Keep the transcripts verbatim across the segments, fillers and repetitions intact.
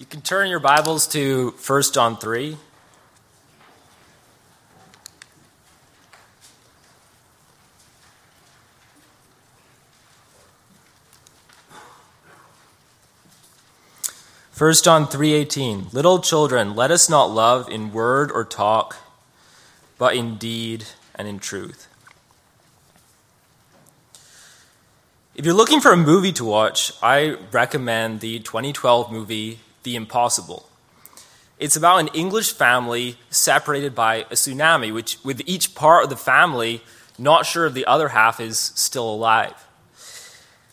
You can turn your Bibles to First John three. First John three eighteen, little children, let us not love in word or talk, but in deed and in truth. If you're looking for a movie to watch, I recommend the twenty twelve movie, The Impossible. It's about an English family separated by a tsunami, which with each part of the family not sure if the other half is still alive.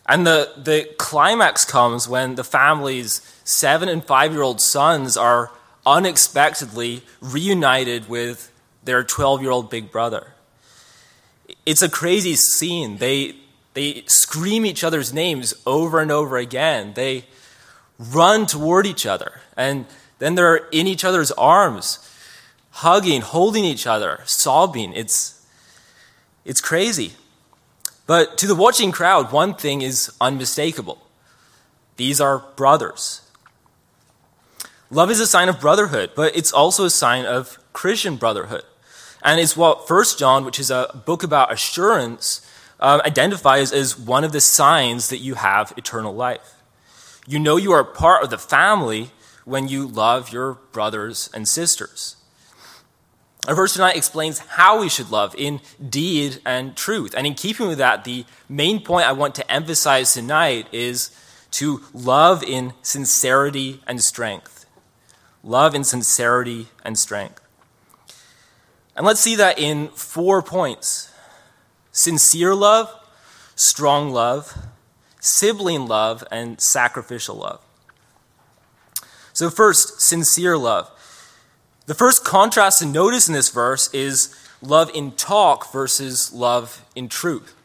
And the, the climax comes when the family's seven- and five-year-old sons are unexpectedly reunited with their twelve-year-old big brother. It's a crazy scene. They they scream each other's names over and over again. They run toward each other, and then they're in each other's arms, hugging, holding each other, sobbing. It's it's crazy. But to the watching crowd, one thing is unmistakable. These are brothers. Love is a sign of brotherhood, but it's also a sign of Christian brotherhood. And it's what First John, which is a book about assurance, uh, identifies as one of the signs that you have eternal life. You know you are part of the family when you love your brothers and sisters. Our verse tonight explains how we should love in deed and truth. And in keeping with that, the main point I want to emphasize tonight is to love in sincerity and strength. Love in sincerity and strength. And let's see that in four points. Sincere love, strong love, sibling love, and sacrificial love. So first, sincere love. The first contrast to notice in this verse is love in talk versus love in truth.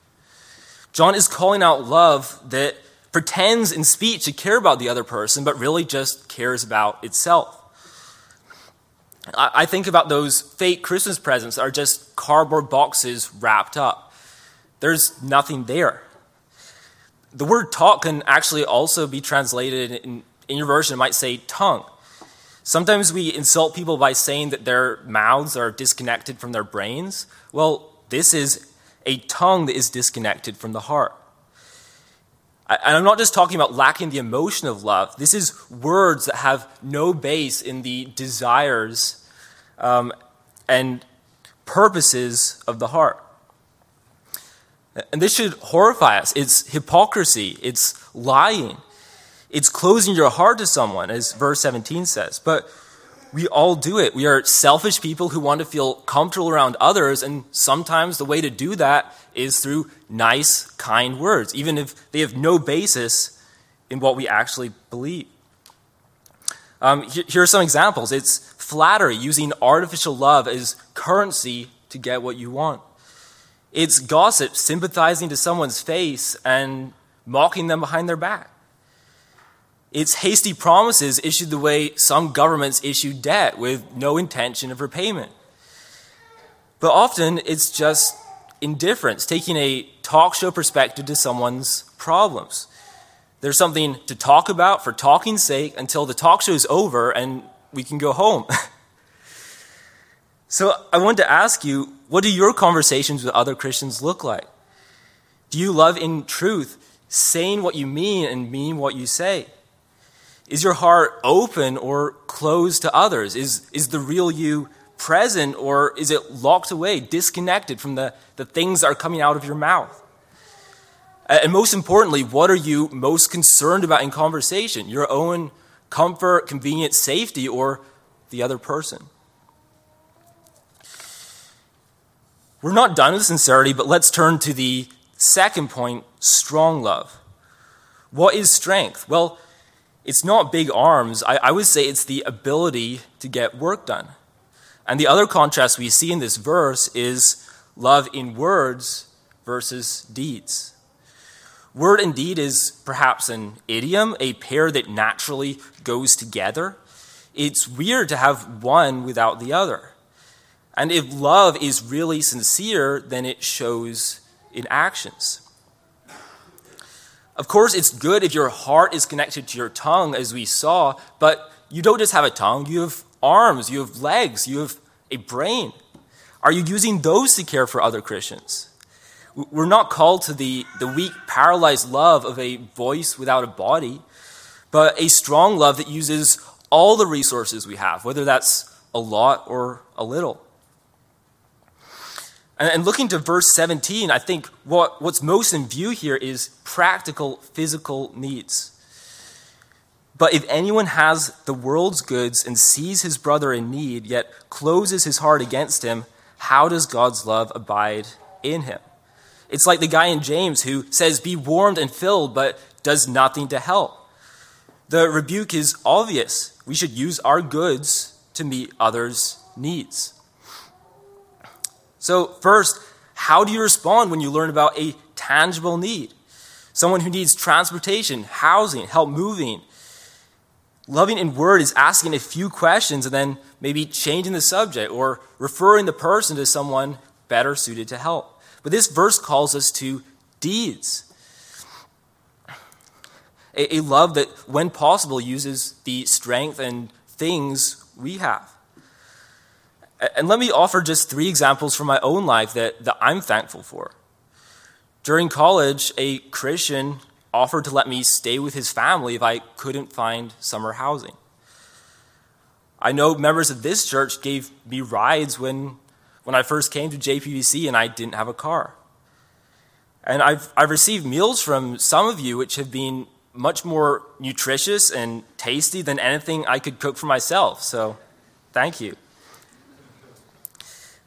John is calling out love that pretends in speech to care about the other person, but really just cares about itself. I think about those fake Christmas presents that are just cardboard boxes wrapped up. There's nothing there. The word talk can actually also be translated in, in your version, it might say tongue. Sometimes we insult people by saying that their mouths are disconnected from their brains. Well, this is a tongue that is disconnected from the heart. And I'm not just talking about lacking the emotion of love. This is words that have no base in the desires um, and purposes of the heart. And this should horrify us. It's hypocrisy. It's lying. It's closing your heart to someone, as verse seventeen says. But we all do it. We are selfish people who want to feel comfortable around others, and sometimes the way to do that is through nice, kind words, even if they have no basis in what we actually believe. Um, here, here are some examples. It's flattery, using artificial love as currency to get what you want. It's gossip, sympathizing to someone's face and mocking them behind their back. It's hasty promises issued the way some governments issue debt with no intention of repayment. But often it's just indifference, taking a talk show perspective to someone's problems. There's something to talk about for talking's sake until the talk show is over and we can go home. So I want to ask you, what do your conversations with other Christians look like? Do you love in truth, saying what you mean and mean what you say? Is your heart open or closed to others? Is is the real you present, or is it locked away, disconnected from the, the things that are coming out of your mouth? And most importantly, what are you most concerned about in conversation? Your own comfort, convenience, safety, or the other person? We're not done with sincerity, but let's turn to the second point, strong love. What is strength? Well, it's not big arms. I, I would say it's the ability to get work done. And the other contrast we see in this verse is love in words versus deeds. Word and deed is perhaps an idiom, a pair that naturally goes together. It's weird to have one without the other. And if love is really sincere, then it shows in actions. Of course, it's good if your heart is connected to your tongue, as we saw, but You don't just have a tongue. You have arms. You have legs. You have a brain. Are you using those to care for other Christians? We're not called to the, the weak, paralyzed love of a voice without a body, but a strong love that uses all the resources we have, whether that's a lot or a little. And looking to verse seventeen, I think what, what's most in view here is practical, physical needs. But if anyone has the world's goods and sees his brother in need, yet closes his heart against him, how does God's love abide in him? It's like the guy in James who says, be warmed and filled, but does nothing to help. The rebuke is obvious. We should use our goods to meet others' needs. So first, how do you respond when you learn about a tangible need? Someone who needs transportation, housing, help moving. Loving in word is asking a few questions and then maybe changing the subject or referring the person to someone better suited to help. But this verse calls us to deeds. A, a love that, when possible, uses the strength and things we have. And let me offer just three examples from my own life that, that I'm thankful for. During college, a Christian offered to let me stay with his family if I couldn't find summer housing. I know members of this church gave me rides when, when I first came to J P B C and I didn't have a car. And I've, I've received meals from some of you which have been much more nutritious and tasty than anything I could cook for myself. So thank you.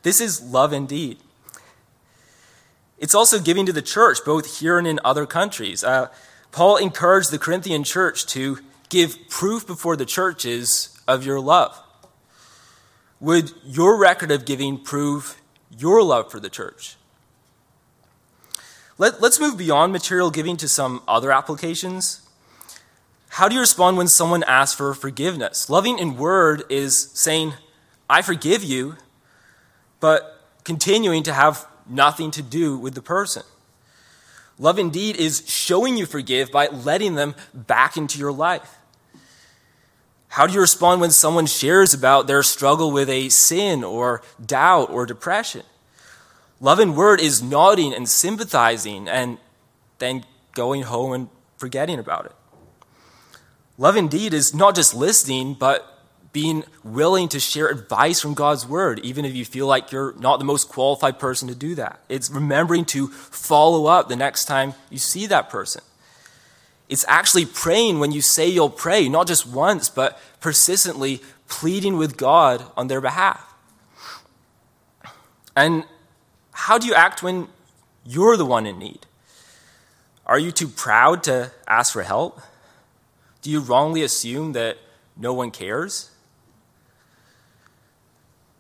This is love indeed. It's also giving to the church, both here and in other countries. Uh, Paul encouraged the Corinthian church to give proof before the churches of your love. Would your record of giving prove your love for the church? Let, let's move beyond material giving to some other applications. How do you respond when someone asks for forgiveness? Loving in word is saying, I forgive you, but continuing to have nothing to do with the person. Love indeed is showing you forgive by letting them back into your life. How do you respond when someone shares about their struggle with a sin or doubt or depression? Love in word is nodding and sympathizing and then going home and forgetting about it. Love indeed is not just listening, but being willing to share advice from God's word, even if you feel like you're not the most qualified person to do that. It's remembering to follow up the next time you see that person. It's actually praying when you say you'll pray, not just once, but persistently pleading with God on their behalf. And how do you act when you're the one in need? Are you too proud to ask for help? Do you wrongly assume that no one cares?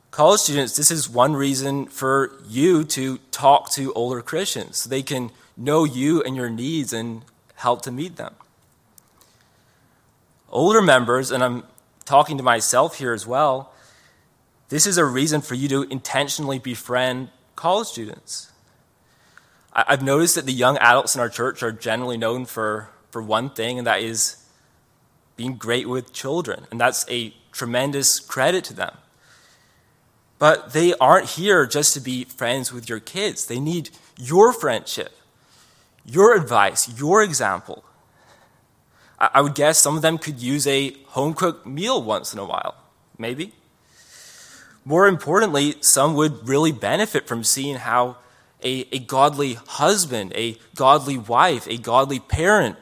College students, this is one reason for you to talk to older Christians so they can know you and your needs and help to meet them. Older members, and I'm talking to myself here as well, this is a reason for you to intentionally befriend college students. I've noticed that the young adults in our church are generally known for, for one thing, and that is being great with children, and that's a tremendous credit to them. But they aren't here just to be friends with your kids. They need your friendship, your advice, your example. I would guess some of them could use a home-cooked meal once in a while, maybe. More importantly, some would really benefit from seeing how a, a godly husband, a godly wife, a godly parent,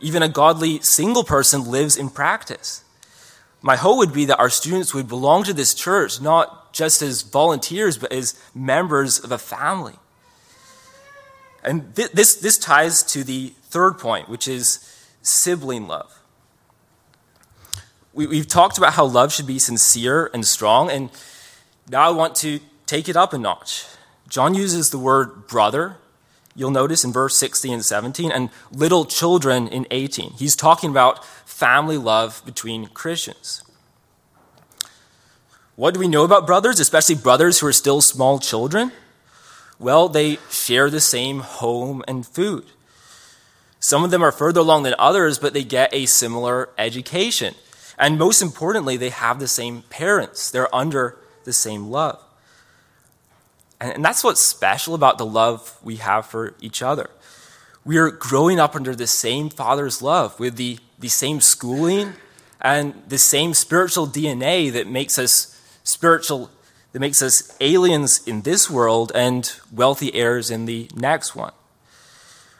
even a godly single person lives in practice. My hope would be that our students would belong to this church, not just as volunteers, but as members of a family. And th- this, this ties to the third point, which is sibling love. We, we've talked about how love should be sincere and strong, and now I want to take it up a notch. John uses the word brother. You'll notice in verse sixteen and seventeen, and little children in eighteen. He's talking about family love between Christians. What do we know about brothers, especially brothers who are still small children? Well, they share the same home and food. Some of them are further along than others, but they get a similar education. And most importantly, they have the same parents. They're under the same love. And, and that's what's special about the love we have for each other. We are growing up under the same Father's love with the, the same schooling and the same spiritual D N A that makes us spiritual, that makes us aliens in this world and wealthy heirs in the next one.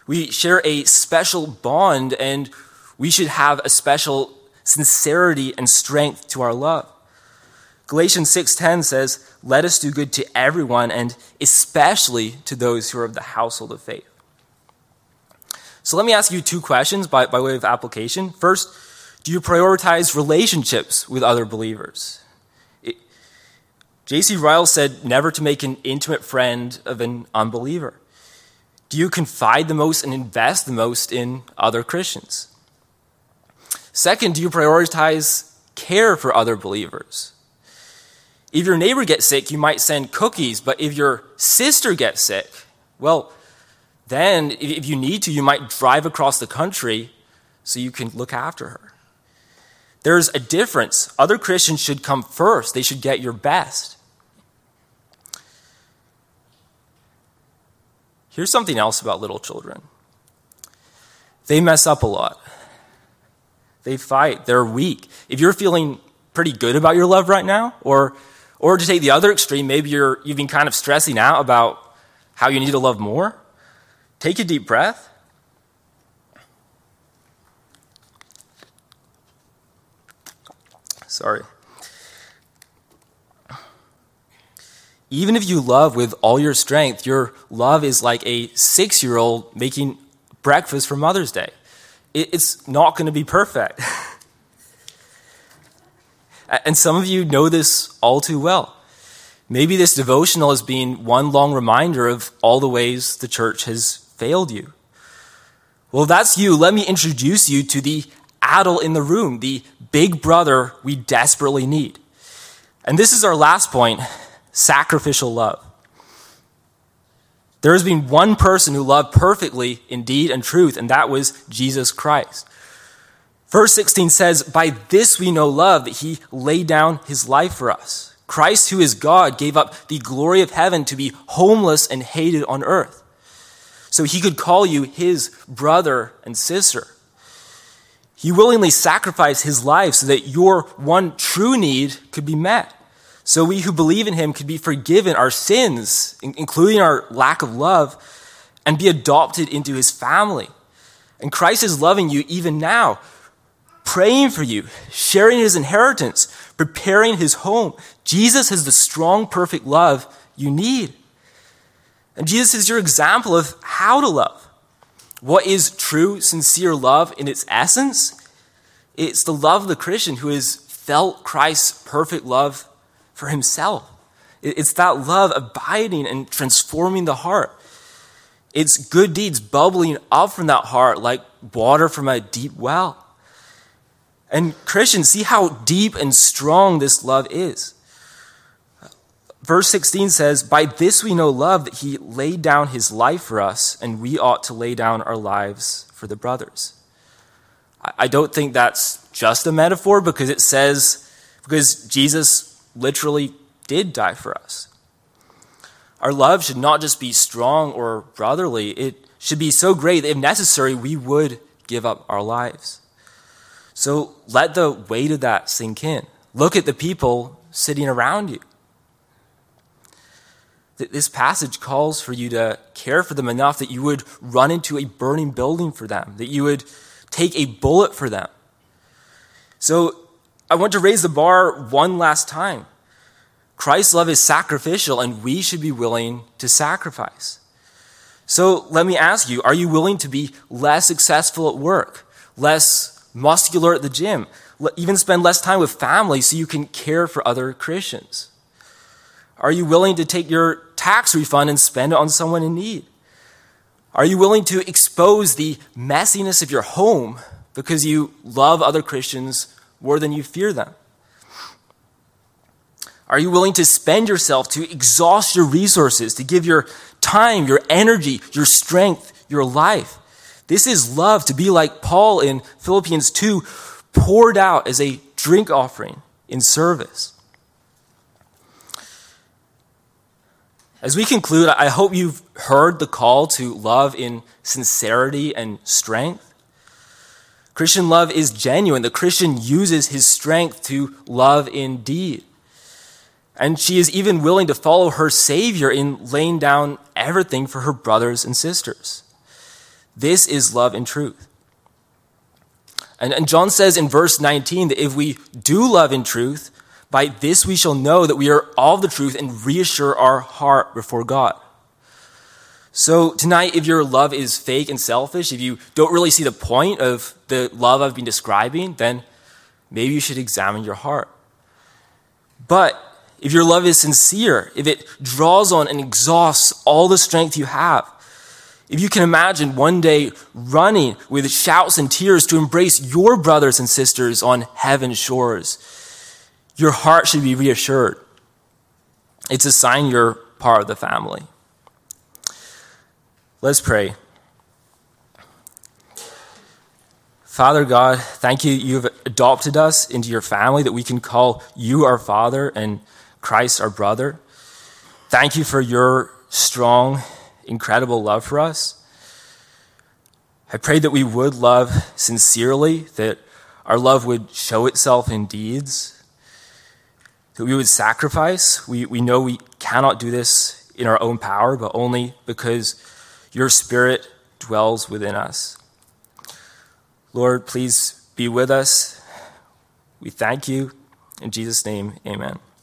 We share a special bond, and we should have a special sincerity and strength to our love. Galatians six ten says, "Let us do good to everyone, and especially to those who are of the household of faith." So let me ask you two questions by, by way of application. First, do you prioritize relationships with other believers? J C Ryle said never to make an intimate friend of an unbeliever. Do you confide the most and invest the most in other Christians? Second, do you prioritize care for other believers? If your neighbor gets sick, you might send cookies, but if your sister gets sick, well, then if you need to, you might drive across the country so you can look after her. There's a difference. Other Christians should come first. They should get your best. Here's something else about little children. They mess up a lot. They fight. They're weak. If you're feeling pretty good about your love right now, or or to take the other extreme, maybe you're, you've been kind of stressing out about how you need to love more, take a deep breath. Sorry. Even if you love with all your strength, your love is like a six-year-old making breakfast for Mother's Day. It's not going to be perfect. And some of you know this all too well. Maybe this devotional has been one long reminder of all the ways the church has failed you. Well, if that's you, let me introduce you to the adult in the room, the big brother we desperately need. And this is our last point. Sacrificial love. There has been one person who loved perfectly in deed and truth, and that was Jesus Christ. Verse sixteen says, "By this we know love, that he laid down his life for us. Christ, who is God, gave up the glory of heaven to be homeless and hated on earth, so he could call you his brother and sister. He willingly sacrificed his life so that your one true need could be met. So we who believe in him could be forgiven our sins, including our lack of love, and be adopted into his family. And Christ is loving you even now, praying for you, sharing his inheritance, preparing his home. Jesus has the strong, perfect love you need. And Jesus is your example of how to love. What is true, sincere love in its essence? It's the love of the Christian who has felt Christ's perfect love for himself. It's that love abiding and transforming the heart. It's good deeds bubbling up from that heart like water from a deep well. And Christians, see how deep and strong this love is. Verse sixteen says, "By this we know love, that he laid down his life for us, and we ought to lay down our lives for the brothers." I don't think that's just a metaphor, because it says, because Jesus literally did die for us. Our love should not just be strong or brotherly. It should be so great that if necessary, we would give up our lives. So let the weight of that sink in. Look at the people sitting around you. This passage calls for you to care for them enough that you would run into a burning building for them, that you would take a bullet for them. So I want to raise the bar one last time. Christ's love is sacrificial, and we should be willing to sacrifice. So let me ask you, are you willing to be less successful at work, less muscular at the gym, even spend less time with family so you can care for other Christians? Are you willing to take your tax refund and spend it on someone in need? Are you willing to expose the messiness of your home because you love other Christians more than you fear them? Are you willing to spend yourself, to exhaust your resources, to give your time, your energy, your strength, your life? This is love, to be like Paul in Philippians two, poured out as a drink offering, in service. As we conclude, I hope you've heard the call to love in sincerity and strength. Christian love is genuine. The Christian uses his strength to love indeed. And she is even willing to follow her Savior in laying down everything for her brothers and sisters. This is love in truth. And, and John says in verse nineteen that if we do love in truth, by this we shall know that we are all the truth and reassure our heart before God. So tonight, if your love is fake and selfish, if you don't really see the point of the love I've been describing, then maybe you should examine your heart. But if your love is sincere, if it draws on and exhausts all the strength you have, if you can imagine one day running with shouts and tears to embrace your brothers and sisters on heaven's shores, your heart should be reassured. It's a sign you're part of the family. Let's pray. Father God, thank you. You've adopted us into your family that we can call you our Father and Christ our brother. Thank you for your strong, incredible love for us. I pray that we would love sincerely, that our love would show itself in deeds, that we would sacrifice. We we know we cannot do this in our own power, but only because your Spirit dwells within us. Lord, please be with us. We thank you. In Jesus' name, amen.